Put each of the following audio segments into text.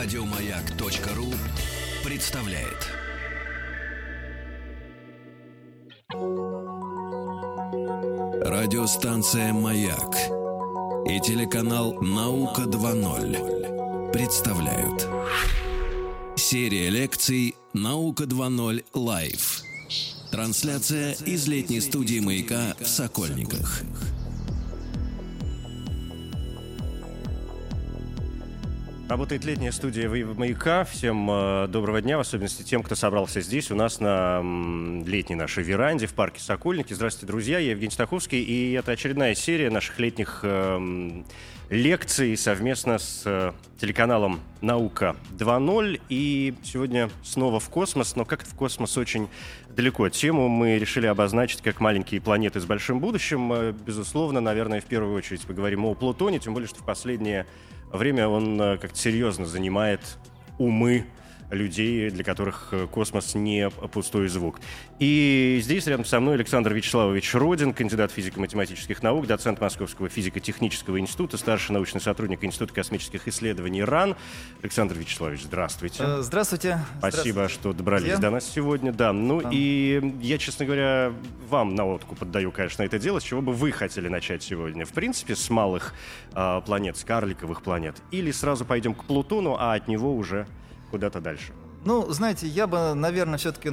Радиомаяк.ру представляет. Радиостанция Маяк и телеканал Наука 2.0 представляют. Серия лекций Наука 2.0 Live. Трансляция из летней студии Маяка в Сокольниках. Работает летняя студия Маяка. Всем доброго дня, в особенности тем, кто собрался здесь у нас на летней нашей веранде в парке Сокольники. Здравствуйте, друзья, я Евгений Стаховский, и это очередная серия наших летних лекций совместно с телеканалом «Наука 2.0». И сегодня снова в космос, но как-то в космос очень далеко. Тему мы решили обозначить как маленькие планеты с большим будущим. Безусловно, наверное, в первую очередь поговорим о Плутоне, тем более, что в последнее время он как-то серьезно занимает умы людей, для которых космос не пустой звук. И здесь рядом со мной Александр Вячеславович Родин, кандидат физико-математических наук, доцент Московского физико-технического института, старший научный сотрудник Института космических исследований РАН. Александр Вячеславович, здравствуйте. Здравствуйте. Спасибо, что добрались до нас сегодня. Да, и я, честно говоря, вам наводку поддаю, конечно, это дело. С чего бы вы хотели начать сегодня? В принципе, с малых планет, с карликовых планет. Или сразу пойдем к Плутону, а от него уже куда-то дальше. Ну, знаете, я бы, наверное, все-таки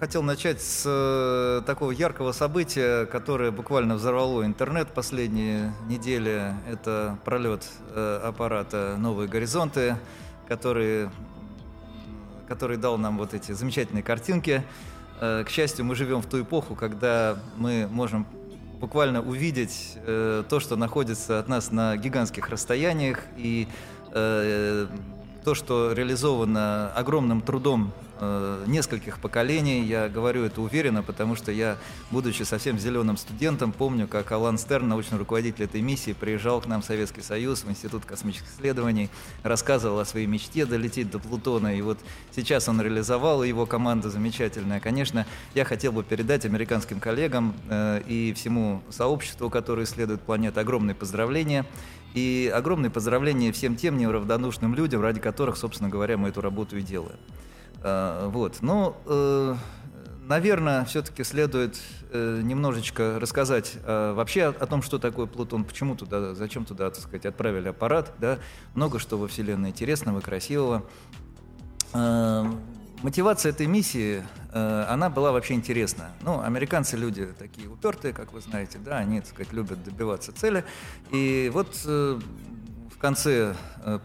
хотел начать с такого яркого события, которое буквально взорвало интернет последние недели. Это пролет аппарата «Новые горизонты», который дал нам вот эти замечательные картинки. К счастью, мы живем в ту эпоху, когда мы можем буквально увидеть то, что находится от нас на гигантских расстояниях, и то, что реализовано огромным трудом нескольких поколений. Я говорю это уверенно, потому что я, будучи совсем зеленым студентом, помню, как Алан Стерн, научный руководитель этой миссии, приезжал к нам в Советский Союз, в Институт космических исследований, рассказывал о своей мечте долететь до Плутона. И вот сейчас он реализовал, и его команда замечательная. Конечно, я хотел бы передать американским коллегам и всему сообществу, которое исследует планету, огромные поздравления. И огромные поздравления всем тем неравнодушным людям, ради которых, собственно говоря, мы эту работу и делаем. Вот. Ну, наверное, все-таки следует немножечко рассказать вообще о том, что такое Плутон, почему туда, зачем туда, так сказать, отправили аппарат. Да? Много что во Вселенной интересного, красивого. Мотивация этой миссии, она была вообще интересна. Ну, американцы люди такие упертые, как вы знаете, да, они, так сказать, любят добиваться цели. И вот в конце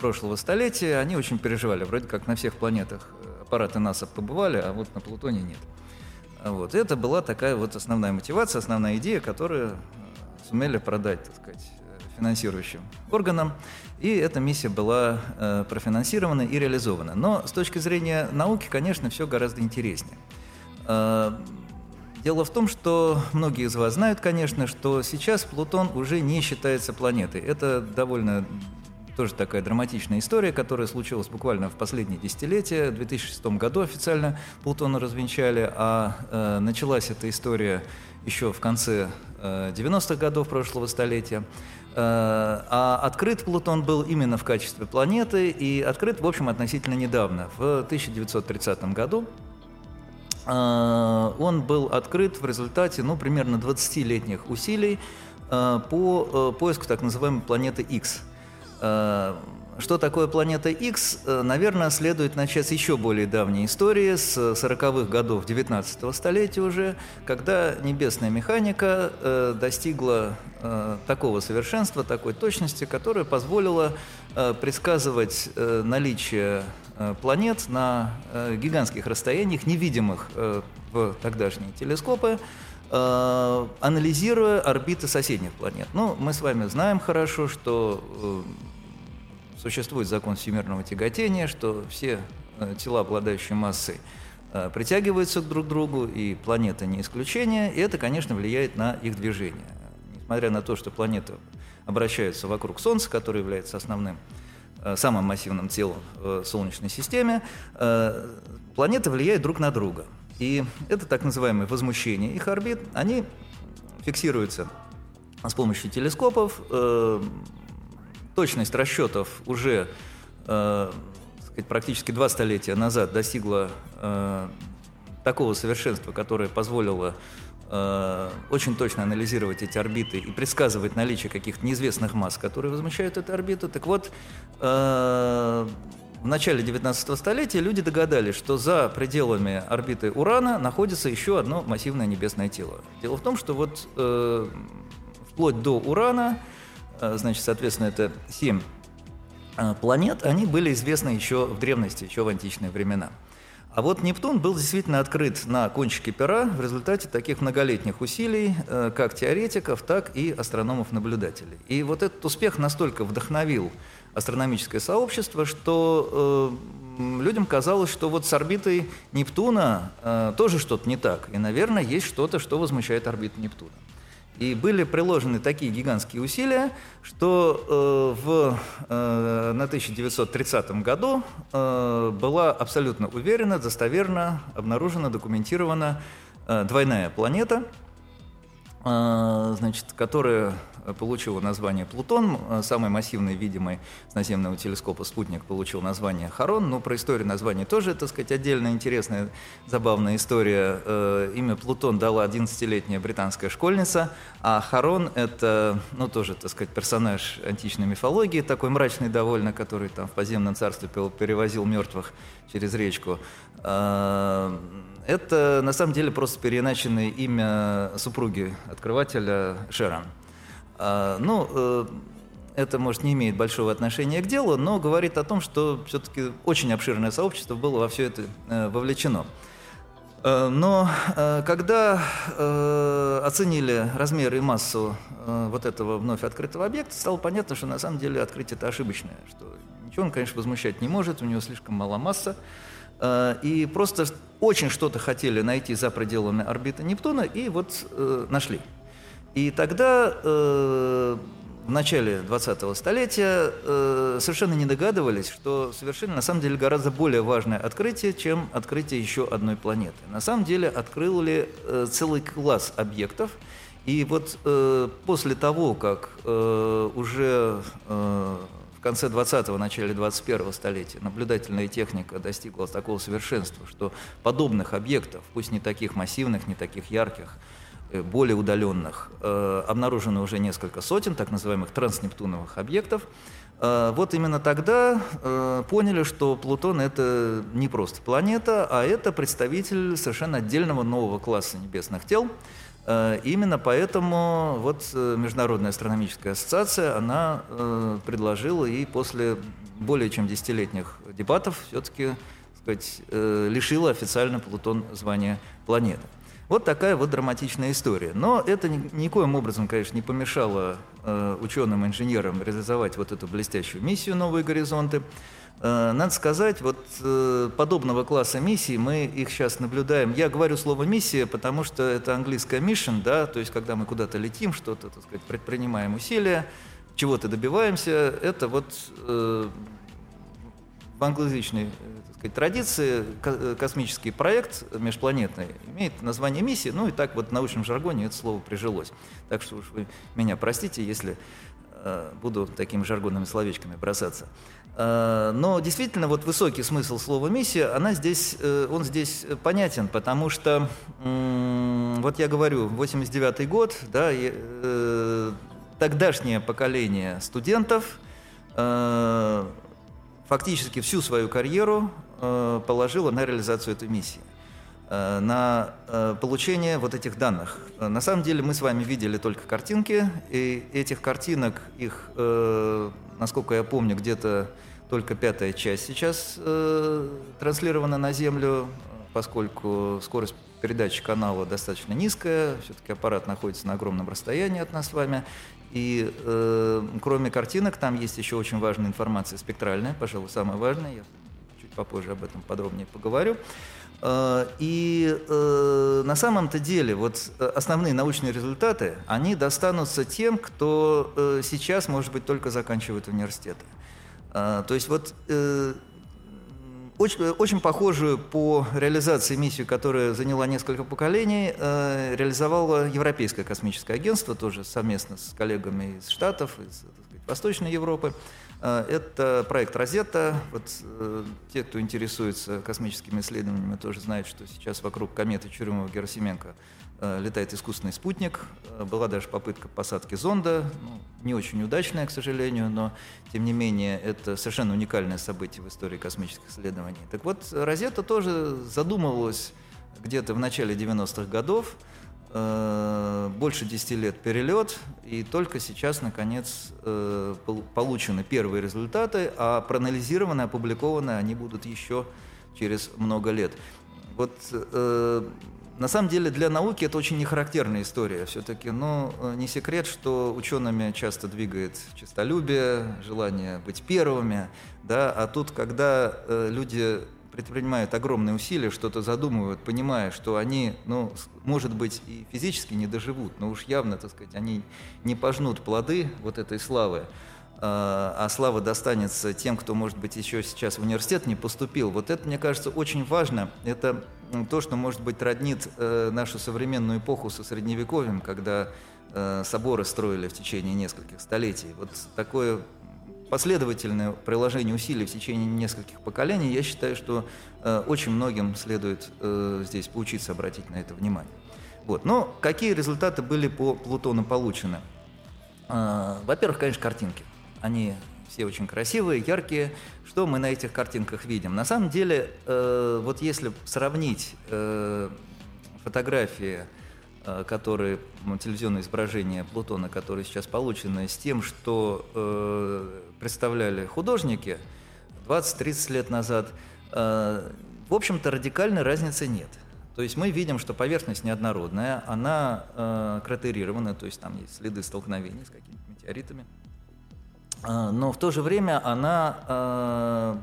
прошлого столетия они очень переживали. Вроде как на всех планетах аппараты НАСА побывали, а вот на Плутоне нет. Вот. Это была такая вот основная мотивация, основная идея, которую сумели продать, так сказать, финансирующим органам, и эта миссия была профинансирована и реализована. Но с точки зрения науки, конечно, все гораздо интереснее. Дело в том, что многие из вас знают, конечно, что сейчас Плутон уже не считается планетой. Это довольно тоже такая драматичная история, которая случилась буквально в последние десятилетия. В 2006 году официально Плутона развенчали, а началась эта история еще в конце 90-х годов прошлого столетия. А открыт Плутон был именно в качестве планеты, и открыт, в общем, относительно недавно. В 1930 году он был открыт в результате, ну, примерно 20-летних усилий по поиску так называемой планеты X. Что такое планета X? Наверное, следует начать с еще более давней истории, с 40-х годов 19-го столетия уже, когда небесная механика достигла такого совершенства, такой точности, которая позволила предсказывать наличие планет на гигантских расстояниях, невидимых в тогдашние телескопы, анализируя орбиты соседних планет. Ну, мы с вами знаем хорошо, что существует закон всемирного тяготения, что все тела, обладающие массой, притягиваются друг к другу, и планета не исключение, и это, конечно, влияет на их движение. Несмотря на то, что планеты обращаются вокруг Солнца, которое является основным, самым массивным телом в Солнечной системе, планеты влияют друг на друга. И это так называемые возмущения их орбит, они фиксируются с помощью телескопов. Точность расчетов уже практически 2 столетия назад достигла такого совершенства, которое позволило очень точно анализировать эти орбиты и предсказывать наличие каких-то неизвестных масс, которые возмущают эту орбиту. Так вот, в начале 19 столетия люди догадались, что за пределами орбиты Урана находится еще одно массивное небесное тело. Дело в том, что вот вплоть до Урана, значит, соответственно, это 7 планет, они были известны еще в древности, еще в античные времена. А вот Нептун был действительно открыт на кончике пера в результате таких многолетних усилий как теоретиков, так и астрономов-наблюдателей. И вот этот успех настолько вдохновил астрономическое сообщество, что людям казалось, что вот с орбитой Нептуна тоже что-то не так. И, наверное, есть что-то, что возмущает орбиту Нептуна. И были приложены такие гигантские усилия, что на 1930 году была абсолютно уверенно, достоверно обнаружена, документирована двойная планета, значит, которая получила название Плутон. Самый массивный видимый с наземного телескопа спутник получил название Харон. Но про историю названия тоже, так сказать, отдельная интересная, забавная история. Имя Плутон дала 11-летняя британская школьница, а Харон — это, ну, тоже, так сказать, персонаж античной мифологии, такой мрачный довольно, который там в подземном царстве перевозил мертвых через речку. Это, на самом деле, просто переиначенное имя супруги открывателя Шерон. Это, может, не имеет большого отношения к делу, но говорит о том, что все-таки очень обширное сообщество было во все это вовлечено. Но когда оценили размер и массу вот этого вновь открытого объекта, стало понятно, что на самом деле открытие это ошибочное, что ничего он, конечно, возмущать не может, у него слишком мала масса. И просто очень что-то хотели найти за пределами орбиты Нептуна, и вот нашли. И тогда, в начале 20-го столетия, совершенно не догадывались, что совершили, на самом деле, гораздо более важное открытие, чем открытие еще одной планеты. На самом деле открыли целый класс объектов. И вот после того, как уже в конце 20-го, начале 21-го столетия наблюдательная техника достигла такого совершенства, что подобных объектов, пусть не таких массивных, не таких ярких, более удаленных, обнаружено уже несколько сотен так называемых транснептуновых объектов. Вот именно тогда поняли, что Плутон — это не просто планета, а это представитель совершенно отдельного нового класса небесных тел. Именно поэтому вот Международная астрономическая ассоциация, она предложила и после более чем 10-летних дебатов все-таки, так сказать, лишила официально Плутон звания планеты. Вот такая вот драматичная история. Но это никоим образом, конечно, не помешало ученым-инженерам реализовать вот эту блестящую миссию «Новые горизонты». Надо сказать, вот подобного класса миссий мы их сейчас наблюдаем. Я говорю слово «миссия», потому что это английское mission, да, то есть когда мы куда-то летим, что-то, так сказать, предпринимаем усилия, чего-то добиваемся. Это вот в англоязычной традиции космический проект межпланетный имеет название миссии, ну и так вот в научном жаргоне это слово прижилось. Так что уж вы меня простите, если буду такими жаргонными словечками бросаться. Но действительно вот высокий смысл слова «миссия», он здесь понятен, потому что, вот я говорю, 89-й год, да, тогдашнее поколение студентов фактически всю свою карьеру положила на реализацию этой миссии, на получение вот этих данных. На самом деле мы с вами видели только картинки, и этих картинок, их, насколько я помню, где-то только 5-я часть сейчас транслирована на Землю, поскольку скорость передачи канала достаточно низкая, все-таки аппарат находится на огромном расстоянии от нас с вами. И кроме картинок, там есть еще очень важная информация спектральная, пожалуй, самая важная, я чуть попозже об этом подробнее поговорю. На самом-то деле вот основные научные результаты, они достанутся тем, кто сейчас, может быть, только заканчивает университеты. То есть вот очень похожую по реализации миссию, которая заняла несколько поколений, реализовало Европейское космическое агентство, тоже совместно с коллегами из Штатов, из, так сказать, Восточной Европы. Это проект «Розетта». Вот, те, кто интересуется космическими исследованиями, тоже знают, что сейчас вокруг кометы Чурюмова-Герасименко летает искусственный спутник. Была даже попытка посадки зонда, не очень удачная, к сожалению, но, тем не менее, это совершенно уникальное событие в истории космических исследований. Так вот, «Розетта» тоже задумывалась где-то в начале 90-х годов. Больше 10 лет перелет, и только сейчас, наконец, получены первые результаты, а проанализированы, опубликованы они будут еще через много лет. Вот, на самом деле, для науки это очень нехарактерная история все-таки, но не секрет, что учеными часто двигает честолюбие, желание быть первыми, да? А тут, когда люди предпринимают огромные усилия, что-то задумывают, понимая, что они, может быть, и физически не доживут, но уж явно, так сказать, они не пожнут плоды вот этой славы, а слава достанется тем, кто, может быть, еще сейчас в университет не поступил. Вот это, мне кажется, очень важно. Это то, что, может быть, роднит нашу современную эпоху со Средневековьем, когда соборы строили в течение нескольких столетий. Вот такое последовательное приложение усилий в течение нескольких поколений, я считаю, что очень многим следует здесь поучиться обратить на это внимание. Вот. Но какие результаты были по Плутону получены? Во-первых, конечно, картинки. Они все очень красивые, яркие. Что мы на этих картинках видим? На самом деле, вот если сравнить фотографии, которые телевизионные изображения Плутона, которые сейчас получены, с тем, что представляли художники 20-30 лет назад, в общем-то, радикальной разницы нет. То есть мы видим, что поверхность неоднородная, она кратерирована, то есть там есть следы столкновений с какими-то метеоритами, но в то же время она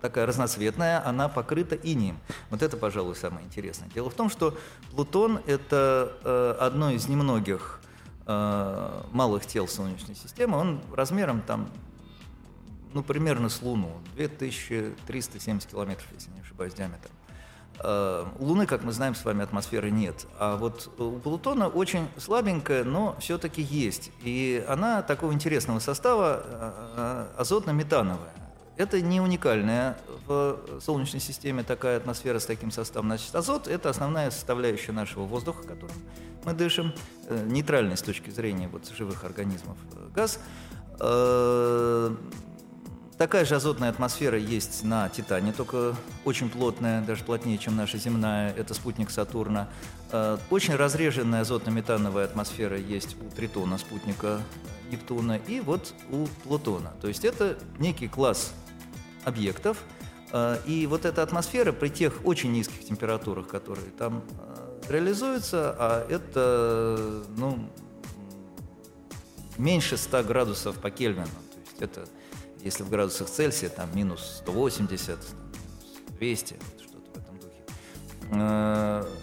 такая разноцветная, она покрыта инеем. Вот это, пожалуй, самое интересное. Дело в том, что Плутон — это одно из немногих малых тел Солнечной системы. Он размером там, примерно с Луну, 2370 километров, если не ошибаюсь, диаметр. У Луны, как мы знаем с вами, атмосферы нет. А вот у Плутона очень слабенькая, но все-таки есть. И она такого интересного состава — азотно-метановая. Это не уникальная в Солнечной системе такая атмосфера с таким составом. Значит, азот – это основная составляющая нашего воздуха, которым мы дышим, нейтральный с точки зрения живых организмов газ. Такая же азотная атмосфера есть на Титане, только очень плотная, даже плотнее, чем наша земная. Это спутник Сатурна. Очень разреженная азотно-метановая атмосфера есть у Тритона, спутника Нептуна, и вот у Плутона. То есть это некий класс объектов, и вот эта атмосфера при тех очень низких температурах, которые там реализуются, а это меньше 100 градусов по Кельвину. То есть это, если в градусах Цельсия, там минус 180, 200, что-то в этом духе.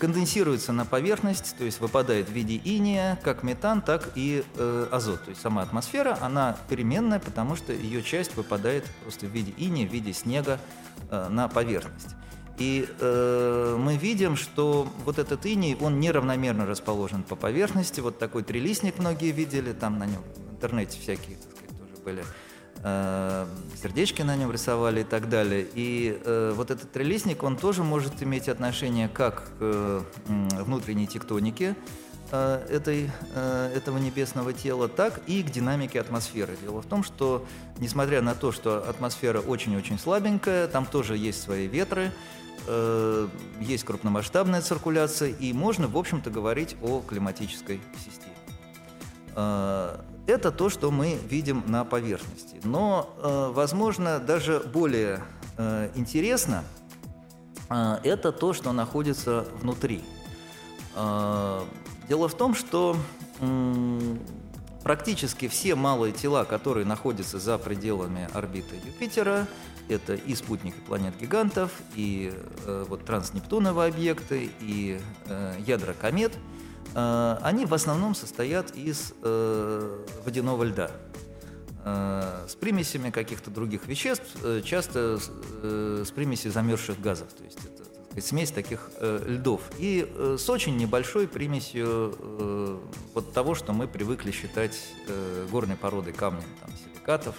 Конденсируется на поверхность, то есть выпадает в виде инея, как метан, так и азот. То есть сама атмосфера, она переменная, потому что ее часть выпадает просто в виде инея, в виде снега на поверхность. И мы видим, что вот этот иней, он неравномерно расположен по поверхности. Вот такой трилистник многие видели, там на нем в интернете всякие, так сказать, тоже были сердечки на нем рисовали и так далее. И вот этот трилистник, он тоже может иметь отношение как к внутренней тектонике этого небесного тела, так и к динамике атмосферы. Дело в том, что, несмотря на то, что атмосфера очень-очень слабенькая, там тоже есть свои ветры, есть крупномасштабная циркуляция, и можно, в общем-то, говорить о климатической системе. Это то, что мы видим на поверхности. Но, возможно, даже более интересно, это то, что находится внутри. Дело в том, что практически все малые тела, которые находятся за пределами орбиты Юпитера, это и спутники планет-гигантов, и транснептуновые объекты, и ядра комет, они в основном состоят из водяного льда с примесями каких-то других веществ, часто с примесью замерзших газов. То есть это смесь таких льдов. И с очень небольшой примесью вот того, что мы привыкли считать горной породой камнем, там, силикатов,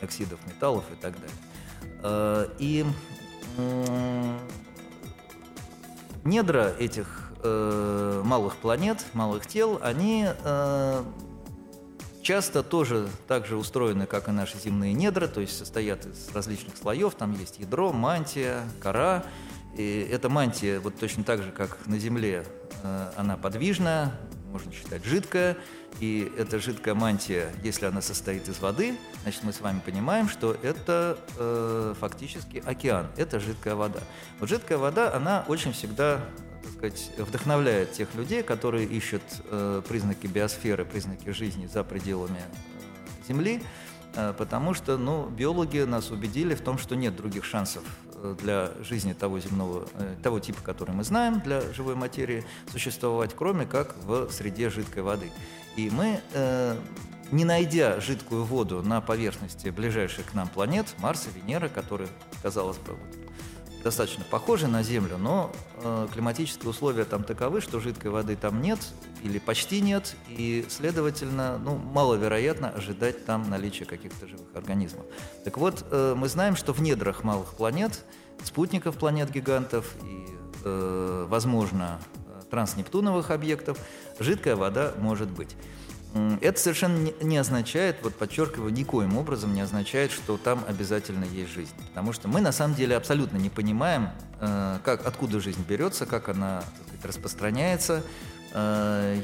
оксидов металлов и так далее. Недра этих малых планет, малых тел, они часто тоже так же устроены, как и наши земные недра, то есть состоят из различных слоев, там есть ядро, мантия, кора. И эта мантия, вот точно так же, как на Земле, она подвижна, можно считать жидкая, и эта жидкая мантия, если она состоит из воды, значит, мы с вами понимаем, что это фактически океан, это жидкая вода. Вот жидкая вода, она очень всегда, так сказать, вдохновляет тех людей, которые ищут признаки биосферы, признаки жизни за пределами Земли, потому что, биологи нас убедили в том, что нет других шансов для жизни того типа, который мы знаем, для живой материи, существовать, кроме как в среде жидкой воды. И мы, не найдя жидкую воду на поверхности ближайших к нам планет, Марса, Венеры, которые, казалось бы, достаточно похожи на Землю, но климатические условия там таковы, что жидкой воды там нет или почти нет, и, следовательно, маловероятно ожидать там наличия каких-то живых организмов. Так вот, мы знаем, что в недрах малых планет, спутников планет-гигантов и, возможно, транснептуновых объектов жидкая вода может быть. Это совершенно не означает, вот подчеркиваю, никоим образом не означает, что там обязательно есть жизнь. Потому что мы на самом деле абсолютно не понимаем, откуда жизнь берется, как она распространяется.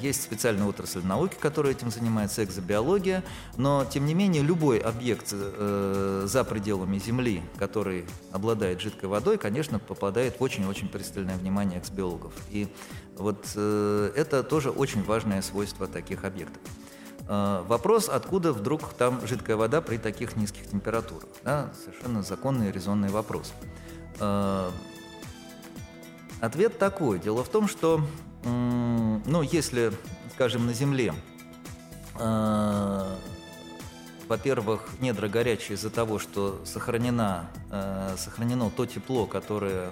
Есть специальная отрасль науки, которая этим занимается, экзобиология. Но, тем не менее, любой объект за пределами Земли, который обладает жидкой водой, конечно, попадает в очень-очень пристальное внимание экзобиологов. И вот это тоже очень важное свойство таких объектов. Вопрос, откуда вдруг там жидкая вода при таких низких температурах? Да, совершенно законный и резонный вопрос. Ответ такой. Дело в том, что если, скажем, на Земле, во-первых, недра горячие из-за того, что сохранено то тепло, которое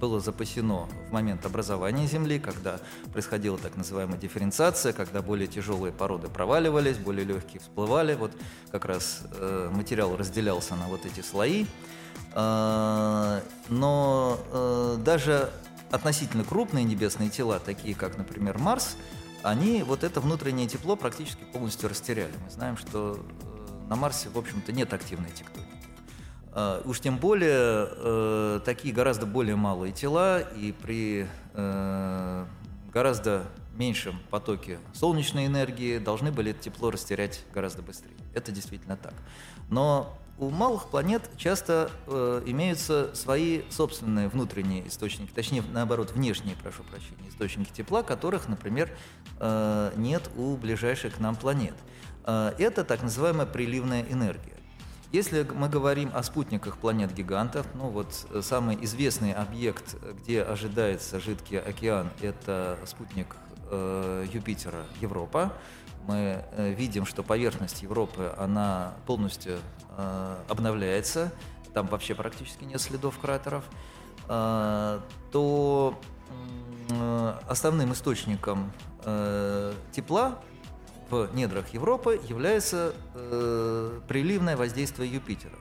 было запасено в момент образования Земли, когда происходила так называемая дифференциация, когда более тяжелые породы проваливались, более легкие всплывали. Вот как раз материал разделялся на вот эти слои. Но даже относительно крупные небесные тела, такие как, например, Марс, они вот это внутреннее тепло практически полностью растеряли. Мы знаем, что на Марсе, в общем-то, нет активной тектоники. Уж тем более такие гораздо более малые тела, и при гораздо меньшем потоке солнечной энергии должны были это тепло растерять гораздо быстрее. Это действительно так. Но у малых планет часто имеются свои собственные внутренние источники, точнее, наоборот, внешние, прошу прощения, источники тепла, которых, например, нет у ближайших к нам планет. Это так называемая приливная энергия. Если мы говорим о спутниках планет-гигантов, самый известный объект, где ожидается жидкий океан, это спутник Юпитера Европа. Мы видим, что поверхность Европы, она полностью обновляется, там вообще практически нет следов кратеров, то основным источником тепла в недрах Европы является приливное воздействие Юпитера.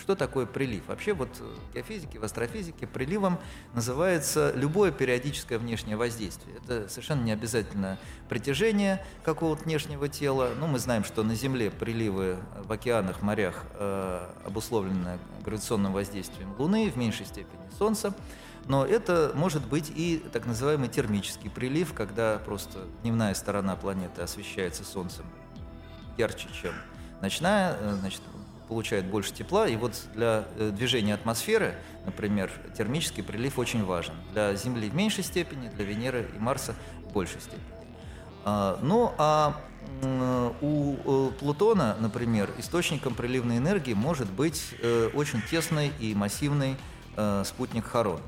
Что такое прилив? Вообще в геофизике, в астрофизике приливом называется любое периодическое внешнее воздействие. Это совершенно не обязательно притяжение какого-то внешнего тела. Мы знаем, что на Земле приливы в океанах, морях обусловлены гравитационным воздействием Луны, в меньшей степени Солнца. Но это может быть и так называемый термический прилив, когда просто дневная сторона планеты освещается Солнцем ярче, чем ночная, получает больше тепла. И вот для движения атмосферы, например, термический прилив очень важен. Для Земли в меньшей степени, для Венеры и Марса в большей степени. У Плутона, например, источником приливной энергии может быть очень тесный и массивный спутник Харон.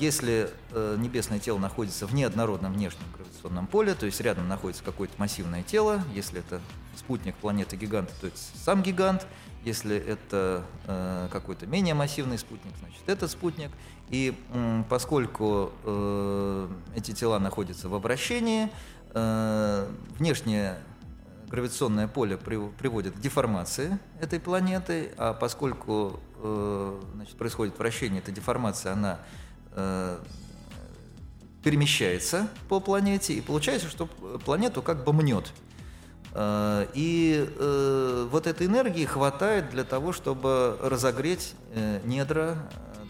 Если небесное тело находится в неоднородном внешнем гравитационном поле, то есть рядом находится какое-то массивное тело, если это спутник планеты-гиганта, то это сам гигант, если это какой-то менее массивный спутник, значит, этот спутник. И поскольку эти тела находятся в обращении, внешнее гравитационное поле приводит к деформации этой планеты, а поскольку происходит вращение, эта деформация, она перемещается по планете, и получается, что планету как бы мнет. И вот этой энергии хватает для того, чтобы разогреть недра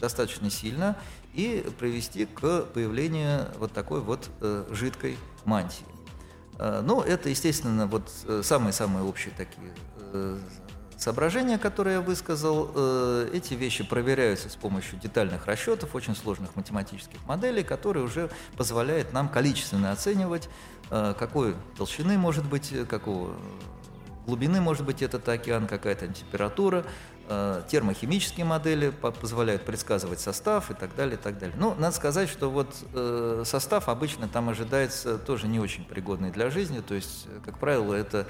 достаточно сильно и привести к появлению вот такой вот жидкой мантии. Ну, это, естественно, вот самые-самые общие такие соображения, которые я высказал. Эти вещи проверяются с помощью детальных расчетов, очень сложных математических моделей, которые уже позволяют нам количественно оценивать, какой толщины может быть, какого глубины может быть этот океан, какая там температура. Термохимические модели позволяют предсказывать состав и так далее, и так далее. Но надо сказать, что вот состав обычно там ожидается тоже не очень пригодный для жизни, то есть, как правило, это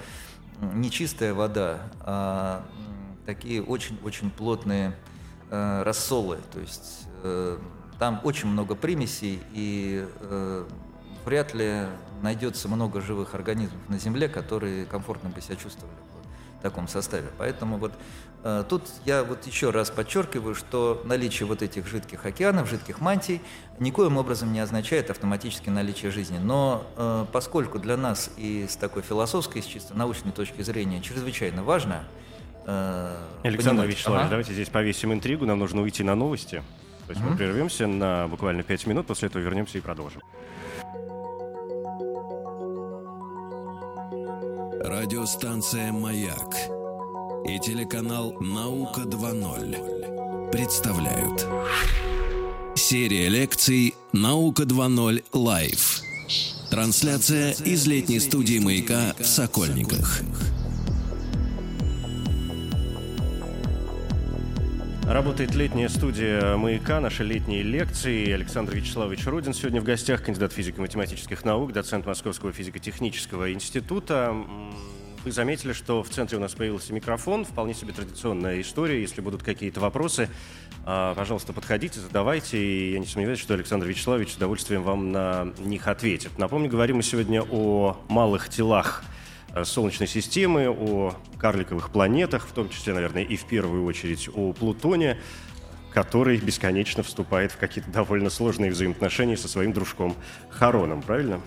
не чистая вода, а такие очень-очень плотные рассолы. То есть там очень много примесей, и вряд ли найдется много живых организмов на Земле, которые комфортно бы себя чувствовали в таком составе. Поэтому вот тут я вот еще раз подчеркиваю, что наличие вот этих жидких океанов, жидких мантий никоим образом не означает автоматически наличие жизни. Но поскольку для нас и с такой философской, с чисто научной точки зрения чрезвычайно важно... Александр Вячеславович, давайте здесь повесим интригу, нам нужно уйти на новости. То есть мы прервемся на буквально 5 минут, после этого вернемся и продолжим. Радиостанция «Маяк» и телеканал «Наука 2.0» представляют серия лекций «Наука 2.0 Live». Трансляция из летней студии «Маяка» в Сокольниках. Работает летняя студия «Маяка», наши летние лекции. Александр Вячеславович Родин сегодня в гостях, кандидат физико-математических наук, доцент Московского физико-технического института. Вы заметили, что в центре у нас появился микрофон. Вполне себе традиционная история. Если будут какие-то вопросы, пожалуйста, подходите, задавайте. И я не сомневаюсь, что Александр Вячеславович с удовольствием вам на них ответит. Напомню, говорим мы сегодня о малых телах Солнечной системы, о карликовых планетах, в том числе, наверное, и в первую очередь о Плутоне, который бесконечно вступает в какие-то довольно сложные взаимоотношения со своим дружком Хароном. Правильно?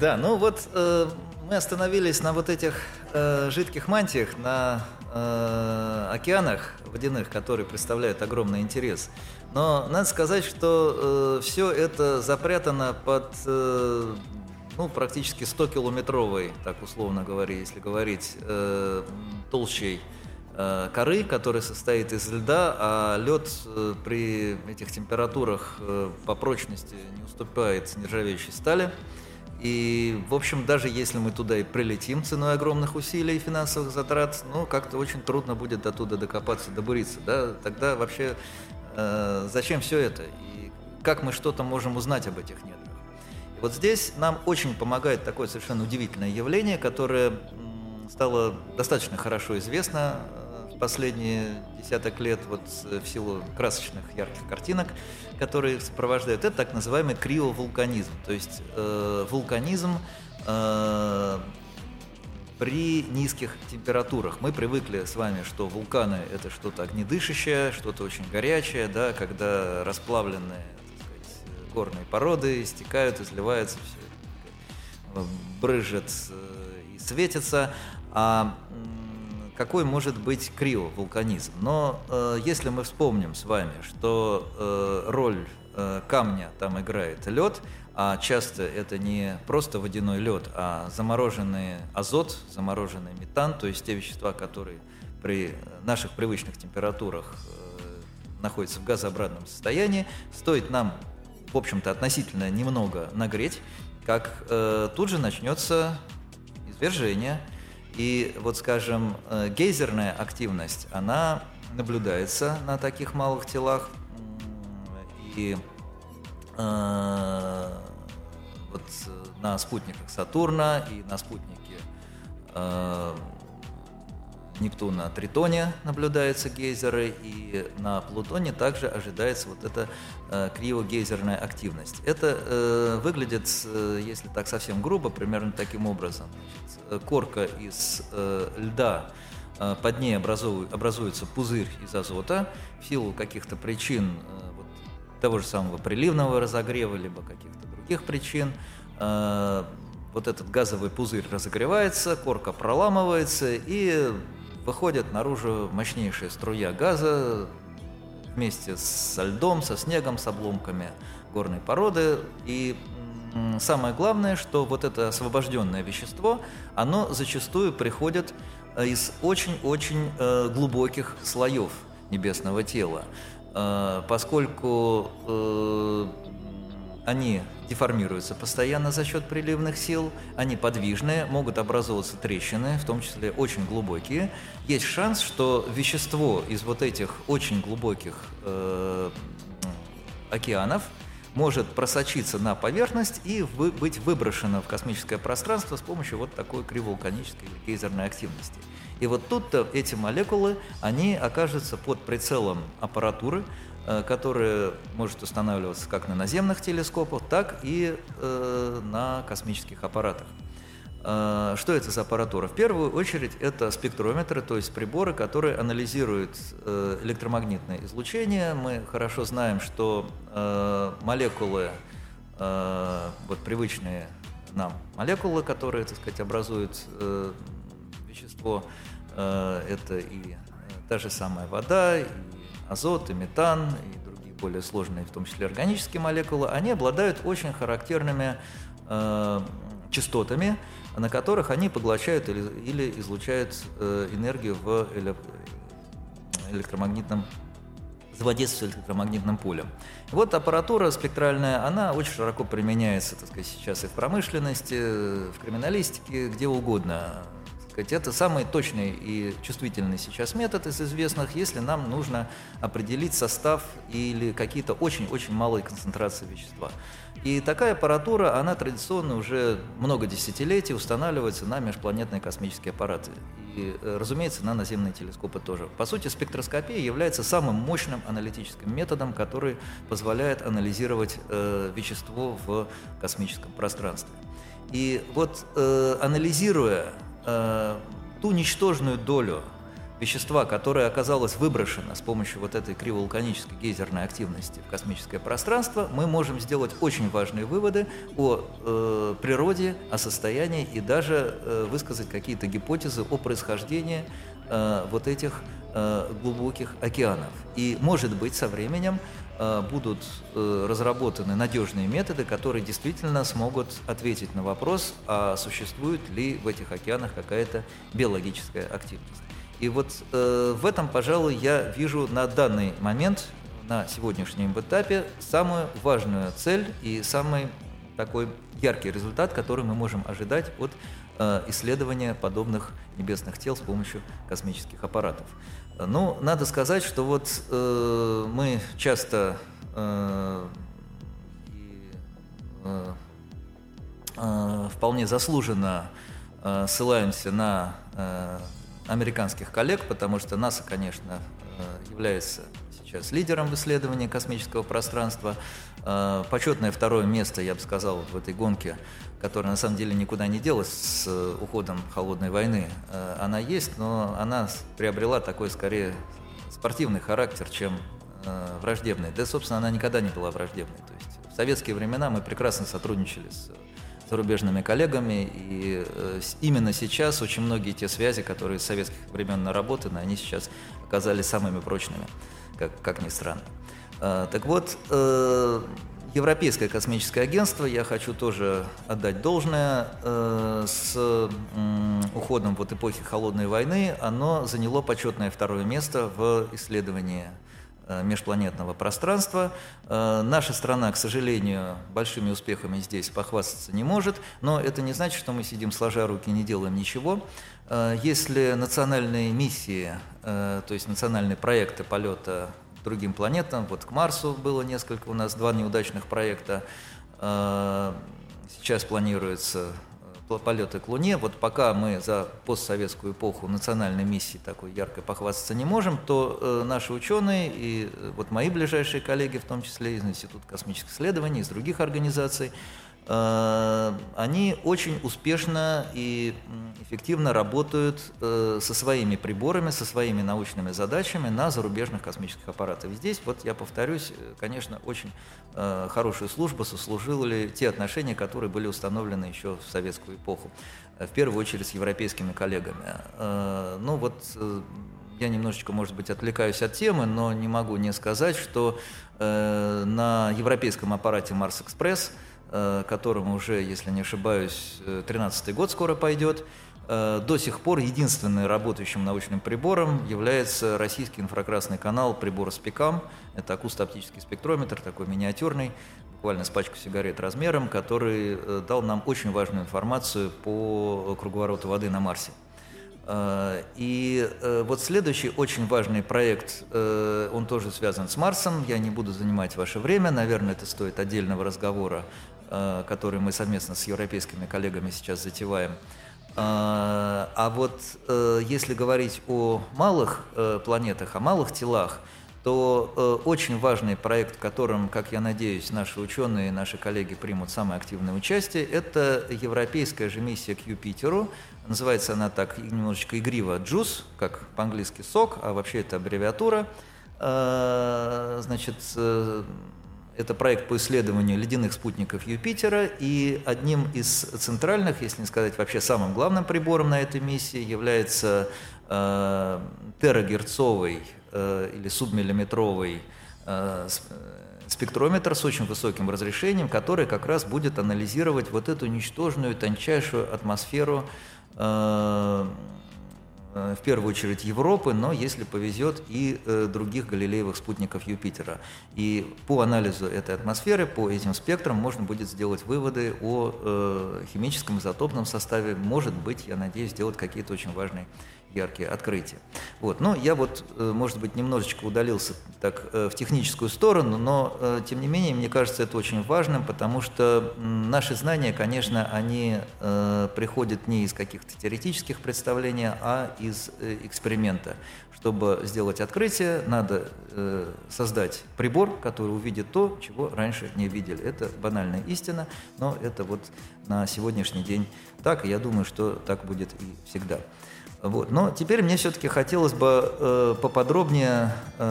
Да, ну вот... Мы остановились на вот этих жидких мантиях, на океанах водяных, которые представляют огромный интерес. Но надо сказать, что все это запрятано под практически 100-километровой, так условно говоря, если говорить, толщей коры, которая состоит из льда, а лед при этих температурах по прочности не уступает нержавеющей стали. И, в общем, даже если мы туда и прилетим ценой огромных усилий и финансовых затрат, как-то очень трудно будет до туда докопаться, добуриться. Да? Тогда вообще зачем все это? И как мы что-то можем узнать об этих недрах? И вот здесь нам очень помогает такое совершенно удивительное явление, которое стало достаточно хорошо известно в последние десяток лет вот в силу красочных, ярких картинок, которые сопровождают это так называемый криовулканизм, то есть вулканизм при низких температурах. Мы привыкли с вами, что вулканы – это что-то огнедышащее, что-то очень горячее, да, когда расплавленные, так сказать, горные породы стекают, изливаются, все брызжет и светится. А какой может быть криовулканизм? Но если мы вспомним с вами, что роль камня там играет лед, а часто это не просто водяной лед, а замороженный азот, замороженный метан, то есть те вещества, которые при наших привычных температурах находятся в газообразном состоянии, стоит нам, в общем-то, относительно немного нагреть, как тут же начнется извержение. И вот, скажем, гейзерная активность, она наблюдается на таких малых телах. спутники вот на спутниках Сатурна и на спутнике Нептуна Тритоне наблюдаются гейзеры, и на Плутоне также ожидается вот эта криогейзерная активность. Это выглядит, если так совсем грубо, примерно таким образом. Значит, корка из льда, под ней образуется пузырь из азота. В силу каких-то причин, вот, того же самого приливного разогрева, либо каких-то других причин, вот этот газовый пузырь разогревается, корка проламывается, и выходит наружу мощнейшая струя газа вместе со льдом, со снегом, с обломками горной породы. И самое главное, что вот это освобожденное вещество, оно зачастую приходит из очень-очень глубоких слоев небесного тела, поскольку они деформируются постоянно за счет приливных сил, они подвижные, могут образовываться трещины, в том числе очень глубокие. Есть шанс, что вещество из вот этих очень глубоких океанов может просочиться на поверхность и быть выброшено в космическое пространство с помощью вот такой кривовулканической или гейзерной активности. И вот тут-то эти молекулы, они окажутся под прицелом аппаратуры, которая может устанавливаться как на наземных телескопах, так и на космических аппаратах. Что это за аппаратура? В первую очередь это спектрометры, то есть приборы, которые анализируют электромагнитное излучение. Мы хорошо знаем, что молекулы, вот привычные нам молекулы, которые, так сказать, образуют вещество, это и та же самая вода, и азот, и метан, и другие более сложные, в том числе органические молекулы, они обладают очень характерными частотами, на которых они поглощают или излучают энергию в электромагнитном взаимодействии с электромагнитным полем. Вот аппаратура спектральная, она очень широко применяется, так сказать, сейчас и в промышленности, в криминалистике, где угодно. Это самый точный и чувствительный сейчас метод из известных, если нам нужно определить состав или какие-то очень-очень малые концентрации вещества. И такая аппаратура, она традиционно уже много десятилетий устанавливается на межпланетные космические аппараты. И, разумеется, на наземные телескопы тоже. По сути, спектроскопия является самым мощным аналитическим методом, который позволяет анализировать вещество в космическом пространстве. И вот анализируя ту ничтожную долю вещества, которое оказалось выброшено с помощью вот этой кривовулканической гейзерной активности в космическое пространство, мы можем сделать очень важные выводы о природе, о состоянии и даже высказать какие-то гипотезы о происхождении вот этих глубоких океанов. И, может быть, со временем будут разработаны надежные методы, которые действительно смогут ответить на вопрос, а существует ли в этих океанах какая-то биологическая активность. И вот в этом, пожалуй, я вижу на данный момент, на сегодняшнем этапе, самую важную цель и самый такой яркий результат, который мы можем ожидать от исследования подобных небесных тел с помощью космических аппаратов. Ну, надо сказать, что вот мы часто вполне заслуженно ссылаемся на американских коллег, потому что НАСА, конечно, является сейчас лидером в исследовании космического пространства. Почетное второе место, я бы сказал, в этой гонке, которая на самом деле никуда не делась с уходом холодной войны. Она есть, но она приобрела такой, скорее, спортивный характер, чем враждебный. Да, собственно, она никогда не была враждебной. То есть в советские времена мы прекрасно сотрудничали с зарубежными коллегами, и именно сейчас очень многие те связи, которые с советских времен наработаны, они сейчас оказались самыми прочными, как ни странно. Так вот, Европейское космическое агентство, я хочу тоже отдать должное, с уходом вот эпохи холодной войны оно заняло почетное второе место в исследовании межпланетного пространства. Наша страна, к сожалению, большими успехами здесь похвастаться не может, но это не значит, что мы сидим сложа руки и не делаем ничего. Если национальные миссии, то есть национальные проекты полета другим планетам. Вот к Марсу было несколько, у нас два неудачных проекта. Сейчас планируется полеты к Луне. Вот пока мы за постсоветскую эпоху национальной миссии такой ярко похвастаться не можем, то наши ученые и вот мои ближайшие коллеги, в том числе из Института космических исследований, из других организаций, они очень успешно и эффективно работают со своими приборами, со своими научными задачами на зарубежных космических аппаратах. Здесь, вот я повторюсь, конечно, очень хорошую службу сослужили те отношения, которые были установлены еще в советскую эпоху, в первую очередь с европейскими коллегами. Ну вот... Я немножечко, может быть, отвлекаюсь от темы, но не могу не сказать, что на европейском аппарате «Марс-экспресс», которому уже, если не ошибаюсь, 13-й год скоро пойдет, до сих пор единственным работающим научным прибором является российский инфракрасный канал прибора SPECAM. Это акустооптический спектрометр, такой миниатюрный, буквально с пачку сигарет размером, который дал нам очень важную информацию по круговороту воды на Марсе. И вот следующий очень важный проект, он тоже связан с Марсом, я не буду занимать ваше время, наверное, это стоит отдельного разговора, который мы совместно с европейскими коллегами сейчас затеваем. А вот если говорить о малых планетах, о малых телах, то очень важный проект, в котором, как я надеюсь, наши ученые и наши коллеги примут самое активное участие, это европейская же миссия к Юпитеру. Называется она так немножечко игриво «Juice», как по-английски «сок», а вообще это аббревиатура. Значит, это проект по исследованию ледяных спутников Юпитера, и одним из центральных, если не сказать вообще самым главным прибором на этой миссии, является терагерцовый или субмиллиметровый спектрометр с очень высоким разрешением, который как раз будет анализировать вот эту ничтожную, тончайшую атмосферу, в первую очередь Европы, но, если повезет, и других галилеевых спутников Юпитера. И по анализу этой атмосферы, по этим спектрам можно будет сделать выводы о химическом изотопном составе, может быть, я надеюсь, сделать какие-то очень важные яркие открытия. Вот. Ну, я вот, может быть, немножечко удалился так в техническую сторону, но, тем не менее, мне кажется, это очень важным, потому что наши знания, конечно, они приходят не из каких-то теоретических представлений, а из эксперимента. Чтобы сделать открытие, надо создать прибор, который увидит то, чего раньше не видели. Это банальная истина, но это вот на сегодняшний день так, и я думаю, что так будет и всегда. Вот. Но теперь мне все-таки хотелось бы поподробнее, у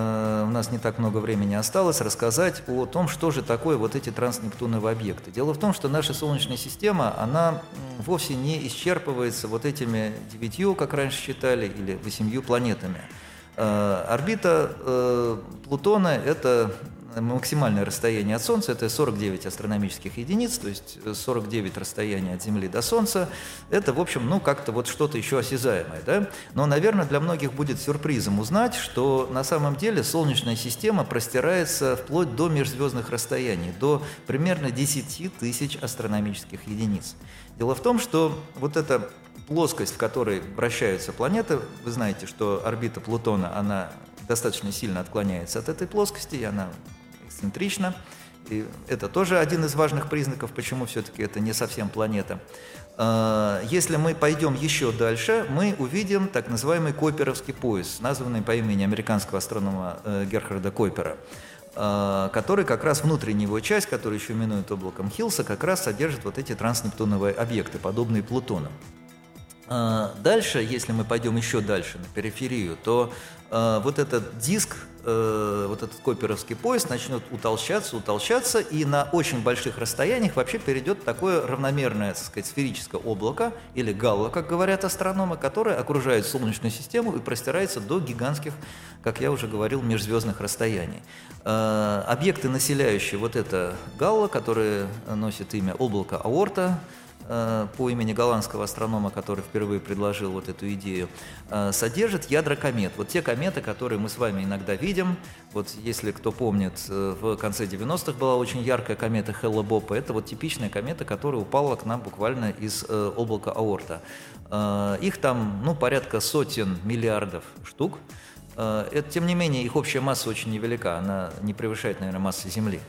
нас не так много времени осталось, рассказать о том, что же такое вот эти транснептуновые объекты. Дело в том, что наша Солнечная система, она вовсе не исчерпывается вот этими 9, как раньше считали, или 8 планетами. Орбита Плутона – это максимальное расстояние от Солнца, это 49 астрономических единиц, то есть 49 расстояний от Земли до Солнца. Это, в общем, ну, как-то вот что-то еще осязаемое, да? Но, наверное, для многих будет сюрпризом узнать, что на самом деле Солнечная система простирается вплоть до межзвездных расстояний, до примерно 10 тысяч астрономических единиц. Дело в том, что вот эта плоскость, в которой вращаются планеты, вы знаете, что орбита Плутона, она достаточно сильно отклоняется от этой плоскости, и она эксцентрична. И это тоже один из важных признаков, почему все-таки это не совсем планета. Если мы пойдем еще дальше, мы увидим так называемый Койперовский пояс, названный по имени американского астронома Герхарда Койпера, который как раз внутренняя его часть, которую еще именуют облаком Хилса, как раз содержит вот эти транснептуновые объекты, подобные Плутону. Дальше, если мы пойдем еще дальше, на периферию, то вот этот диск, вот этот Койперовский пояс начнет утолщаться, и на очень больших расстояниях вообще перейдет такое равномерное, так сказать, сферическое облако, или галла, как говорят астрономы, которое окружает Солнечную систему и простирается до гигантских, как я уже говорил, межзвездных расстояний. Объекты, населяющие вот это галла, которые носят имя облако Аорта, по имени голландского астронома, который впервые предложил вот эту идею, содержит ядра комет. Вот те кометы, которые мы с вами иногда видим. Вот если кто помнит, в конце 90-х была очень яркая комета Хелла-Боппа. Это вот типичная комета, которая упала к нам буквально из облака Аорта. Их там порядка сотен миллиардов штук. Это, тем не менее, их общая масса очень невелика, она не превышает, наверное, массы Земли.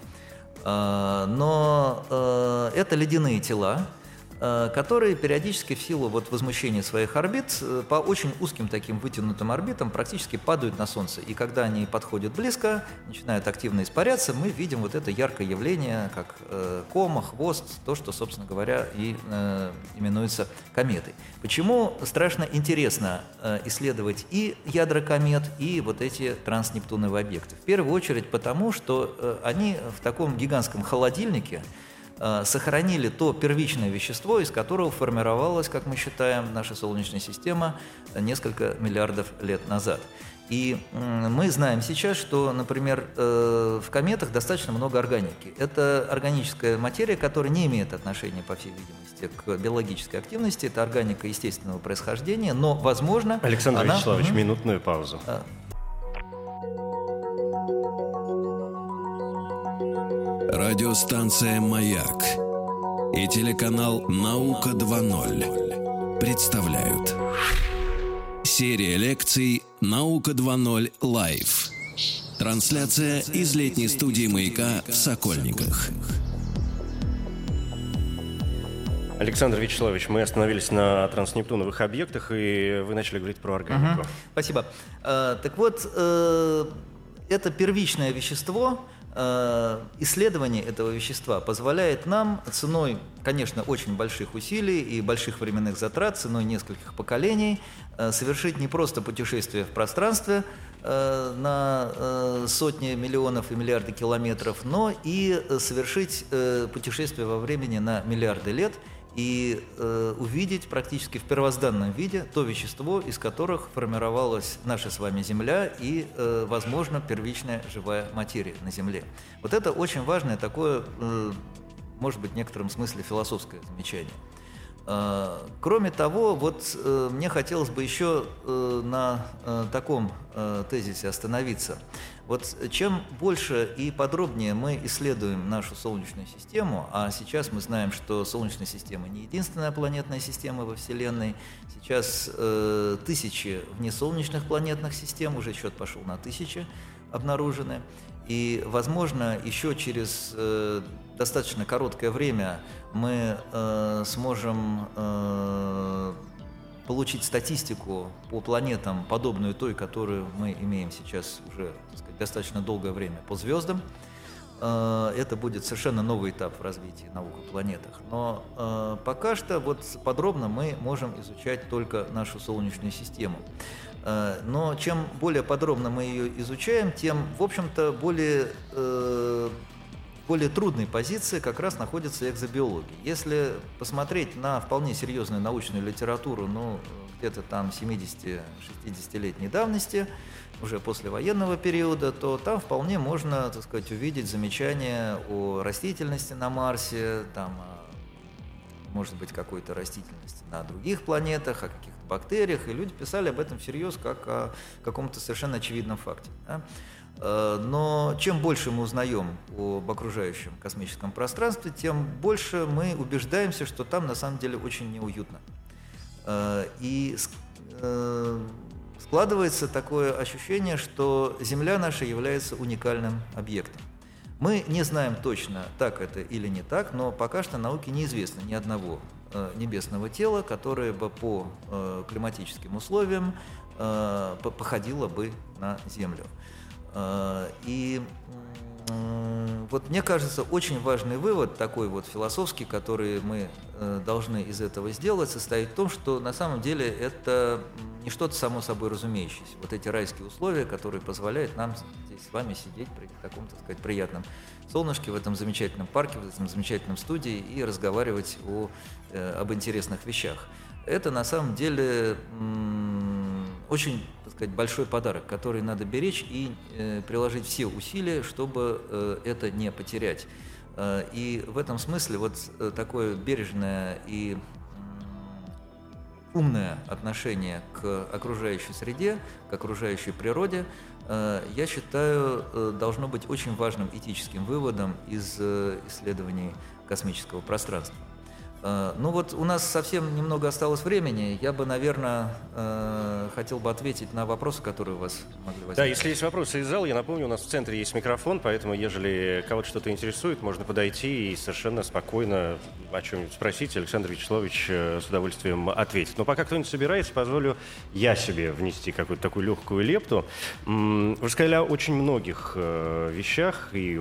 Но это ледяные тела, которые периодически в силу вот возмущения своих орбит по очень узким таким вытянутым орбитам практически падают на Солнце. И когда они подходят близко, начинают активно испаряться, мы видим вот это яркое явление, как кома, хвост, то, что, собственно говоря, и именуется кометой. Почему страшно интересно исследовать и ядра комет, и вот эти транснептуновые объекты? В первую очередь потому, что они в таком гигантском холодильнике сохранили то первичное вещество, из которого формировалась, как мы считаем, наша Солнечная система несколько миллиардов лет назад. И мы знаем сейчас, что, например, в кометах достаточно много органики. Это органическая материя, которая не имеет отношения, по всей видимости, к биологической активности. Это органика естественного происхождения, но, возможно... Александр Вячеславович, минутную паузу. Радиостанция «Маяк» и телеканал «Наука 2.0» представляют. Серия лекций «Наука 2.0 Лайв». Трансляция из летней студии «Маяка» в Сокольниках. Александр Вячеславович, мы остановились на транснептуновых объектах, и вы начали говорить про органику. Спасибо. Так вот, это первичное вещество. Исследование этого вещества позволяет нам ценой, конечно, очень больших усилий и больших временных затрат, ценой нескольких поколений, совершить не просто путешествие в пространстве на сотни миллионов и миллиарды километров, но и совершить путешествие во времени на миллиарды лет и увидеть практически в первозданном виде то вещество, из которых формировалась наша с вами Земля и, возможно, первичная живая материя на Земле. Вот это очень важное такое, может быть, в некотором смысле философское замечание. Кроме того, вот мне хотелось бы еще на таком тезисе остановиться. Вот чем больше и подробнее мы исследуем нашу Солнечную систему, а сейчас мы знаем, что Солнечная система не единственная планетная система во Вселенной, сейчас тысячи внесолнечных планетных систем, уже счет пошел на тысячи, обнаружены, и, возможно, еще через достаточно короткое время мы сможем получить статистику по планетам, подобную той, которую мы имеем сейчас уже, так сказать, достаточно долгое время, по звездам. Это будет совершенно новый этап в развитии наук о планетах. Но пока что вот подробно мы можем изучать только нашу Солнечную систему. Но чем более подробно мы ее изучаем, тем, в общем-то, более трудной позиции как раз находятся экзобиологи. Если посмотреть на вполне серьезную научную литературу, ну, где-то там 70-60-летней давности, уже после военного периода, то там вполне можно, так сказать, увидеть замечания о растительности на Марсе, там, может быть, какой-то растительности на других планетах, о каких-то бактериях, и люди писали об этом всерьез как о каком-то совершенно очевидном факте. Да? Но чем больше мы узнаем об окружающем космическом пространстве, тем больше мы убеждаемся, что там на самом деле очень неуютно. И складывается такое ощущение, что Земля наша является уникальным объектом. Мы не знаем точно, так это или не так, но пока что науке неизвестно ни одного небесного тела, которое бы по климатическим условиям походило бы на Землю. И вот, мне кажется, очень важный вывод, такой вот философский, который мы должны из этого сделать, состоит в том, что на самом деле это не что-то само собой разумеющееся. Вот эти райские условия, которые позволяют нам здесь с вами сидеть при таком, так сказать, приятном солнышке, в этом замечательном парке, в этом замечательном студии и разговаривать об интересных вещах. Это на самом деле очень, так сказать, большой подарок, который надо беречь и приложить все усилия, чтобы это не потерять. И в этом смысле вот такое бережное и умное отношение к окружающей среде, к окружающей природе, я считаю, должно быть очень важным этическим выводом из исследований космического пространства. Ну вот у нас совсем немного осталось времени. Я бы, наверное, хотел бы ответить на вопросы, которые у вас могли возникнуть. Да, если есть вопросы из зала, я напомню, у нас в центре есть микрофон, поэтому, ежели кого-то что-то интересует, можно подойти и совершенно спокойно о чем-нибудь спросить. Александр Вячеславович с удовольствием ответит. Но пока кто-нибудь собирается, позволю я себе внести какую-то такую легкую лепту. Вы сказали о очень многих вещах и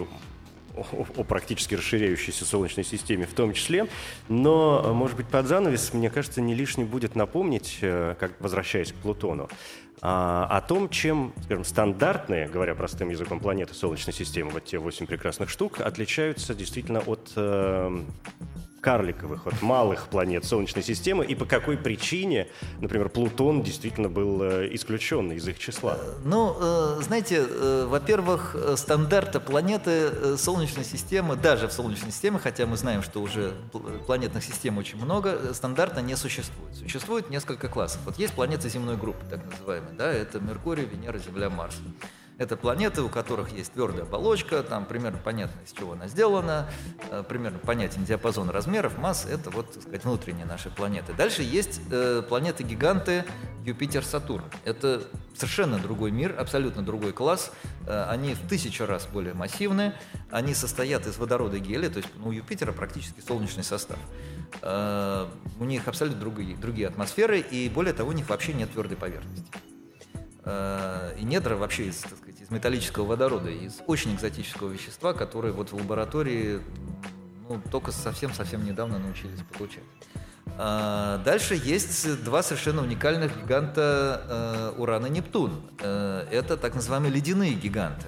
о практически расширяющейся Солнечной системе в том числе. Но, может быть, под занавес, мне кажется, не лишним будет напомнить, как возвращаясь к Плутону, о том, чем, скажем, стандартные, говоря простым языком, планеты Солнечной системы, вот те 8 прекрасных штук, отличаются действительно от карликовых, от малых планет Солнечной системы, и по какой причине, например, Плутон действительно был исключен из их числа? Ну, знаете, во-первых, стандарта планеты Солнечной системы, даже в Солнечной системе, хотя мы знаем, что уже планетных систем очень много, стандарта не существует. Существует несколько классов. Вот есть планеты земной группы, так называемые, да, это Меркурий, Венера, Земля, Марс. Это планеты, у которых есть твердая оболочка, там примерно понятно, из чего она сделана, примерно понятен диапазон размеров, масс, это вот, так сказать, внутренние наши планеты. Дальше есть планеты-гиганты Юпитер-Сатурн. Это совершенно другой мир, абсолютно другой класс, они в 1000 раз более массивны, они состоят из водорода и гелия, то есть у Юпитера практически солнечный состав. У них абсолютно другие атмосферы, и более того, у них вообще нет твердой поверхности. И недра вообще из, так сказать, из металлического водорода, из очень экзотического вещества, которое вот в лаборатории только совсем-совсем недавно научились получать. Дальше есть два совершенно уникальных гиганта Уран и Нептун. Это так называемые ледяные гиганты,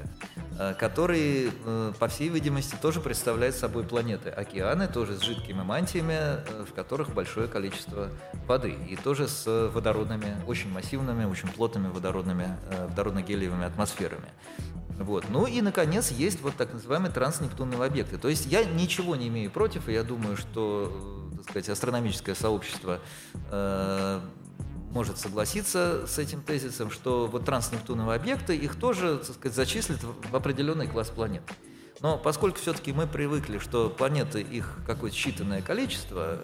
которые, по всей видимости, тоже представляют собой планеты. Океаны тоже с жидкими мантиями, в которых большое количество воды. И тоже с водородными, очень массивными, очень плотными водородно-гелиевыми атмосферами. Вот. Ну и, наконец, есть вот так называемые транснептунные объекты. То есть я ничего не имею против, и я думаю, что, так сказать, астрономическое сообщество может согласиться с этим тезисом, что вот транснептуновые объекты, их тоже, так сказать, зачислят в определенный класс планет. Но поскольку все-таки мы привыкли, что планеты, их какое-то считанное количество,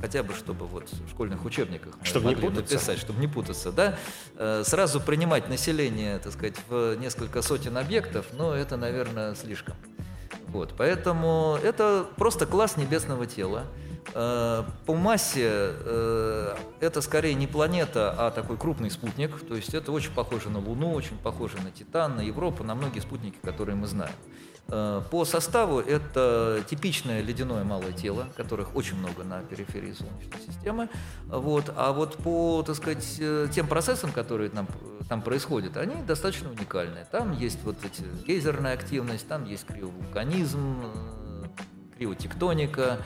хотя бы чтобы вот в школьных учебниках чтобы могли написать, чтобы не путаться, да, сразу принимать население, так сказать, в несколько сотен объектов, но это, наверное, слишком. Вот, поэтому это просто класс небесного тела. По массе это скорее не планета, а такой крупный спутник. То есть это очень похоже на Луну, очень похоже на Титан, на Европу, на многие спутники, которые мы знаем. По составу это типичное ледяное малое тело, которых очень много на периферии Солнечной системы. Вот. А вот по, так сказать, тем процессам, которые там происходят, они достаточно уникальны. Там есть вот эти гейзерная активность, там есть криовулканизм, криотектоника.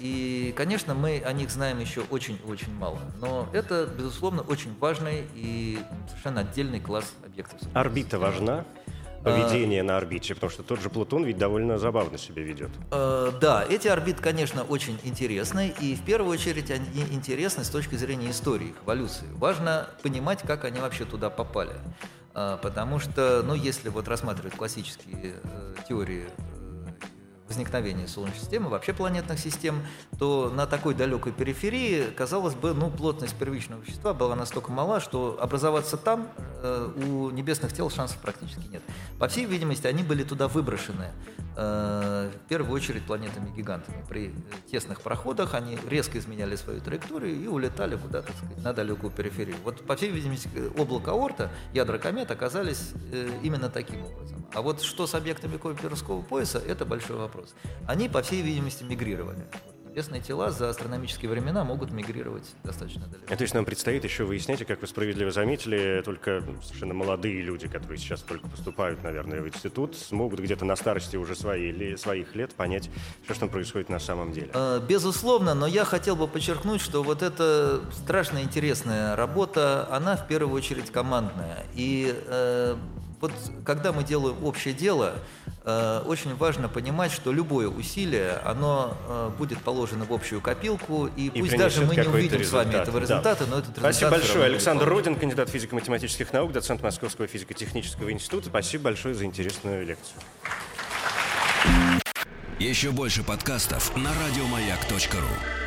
И, конечно, мы о них знаем еще очень-очень мало. Но это, безусловно, очень важный и совершенно отдельный класс объектов. Орбита важна? Поведение на орбите, потому что тот же Плутон ведь довольно забавно себя ведет. Да, эти орбиты, конечно, очень интересны, и в первую очередь они интересны с точки зрения истории, их эволюции. Важно понимать, как они вообще туда попали, потому что, если вот рассматривать классические теории возникновения Солнечной системы, вообще планетных систем, то на такой далекой периферии, казалось бы, плотность первичного вещества была настолько мала, что образоваться там у небесных тел шансов практически нет. По всей видимости, они были туда выброшены, в первую очередь планетами-гигантами. При тесных проходах они резко изменяли свою траекторию и улетали куда-то, так сказать, на далекую периферию. Вот, по всей видимости, облако Оорта, ядра комет оказались именно таким образом. А вот что с объектами Койперовского пояса, это большой вопрос. Они, по всей видимости, мигрировали. Небесные тела за астрономические времена могут мигрировать достаточно далеко. То есть нам предстоит еще выяснять, и, как вы справедливо заметили, только совершенно молодые люди, которые сейчас только поступают, наверное, в институт, смогут где-то на старости уже своих лет понять, что там происходит на самом деле. Безусловно, но я хотел бы подчеркнуть, что вот эта страшно интересная работа, она в первую очередь командная. И вот когда мы делаем общее дело, очень важно понимать, что любое усилие, оно будет положено в общую копилку, и пусть даже мы не увидим результат. С вами этого результата, да. Но этот результат... Спасибо большое. Александр Родин, кандидат физико-математических наук, доцент Московского физико-технического института. Спасибо большое за интересную лекцию. Еще больше подкастов на радиомаяк.ру.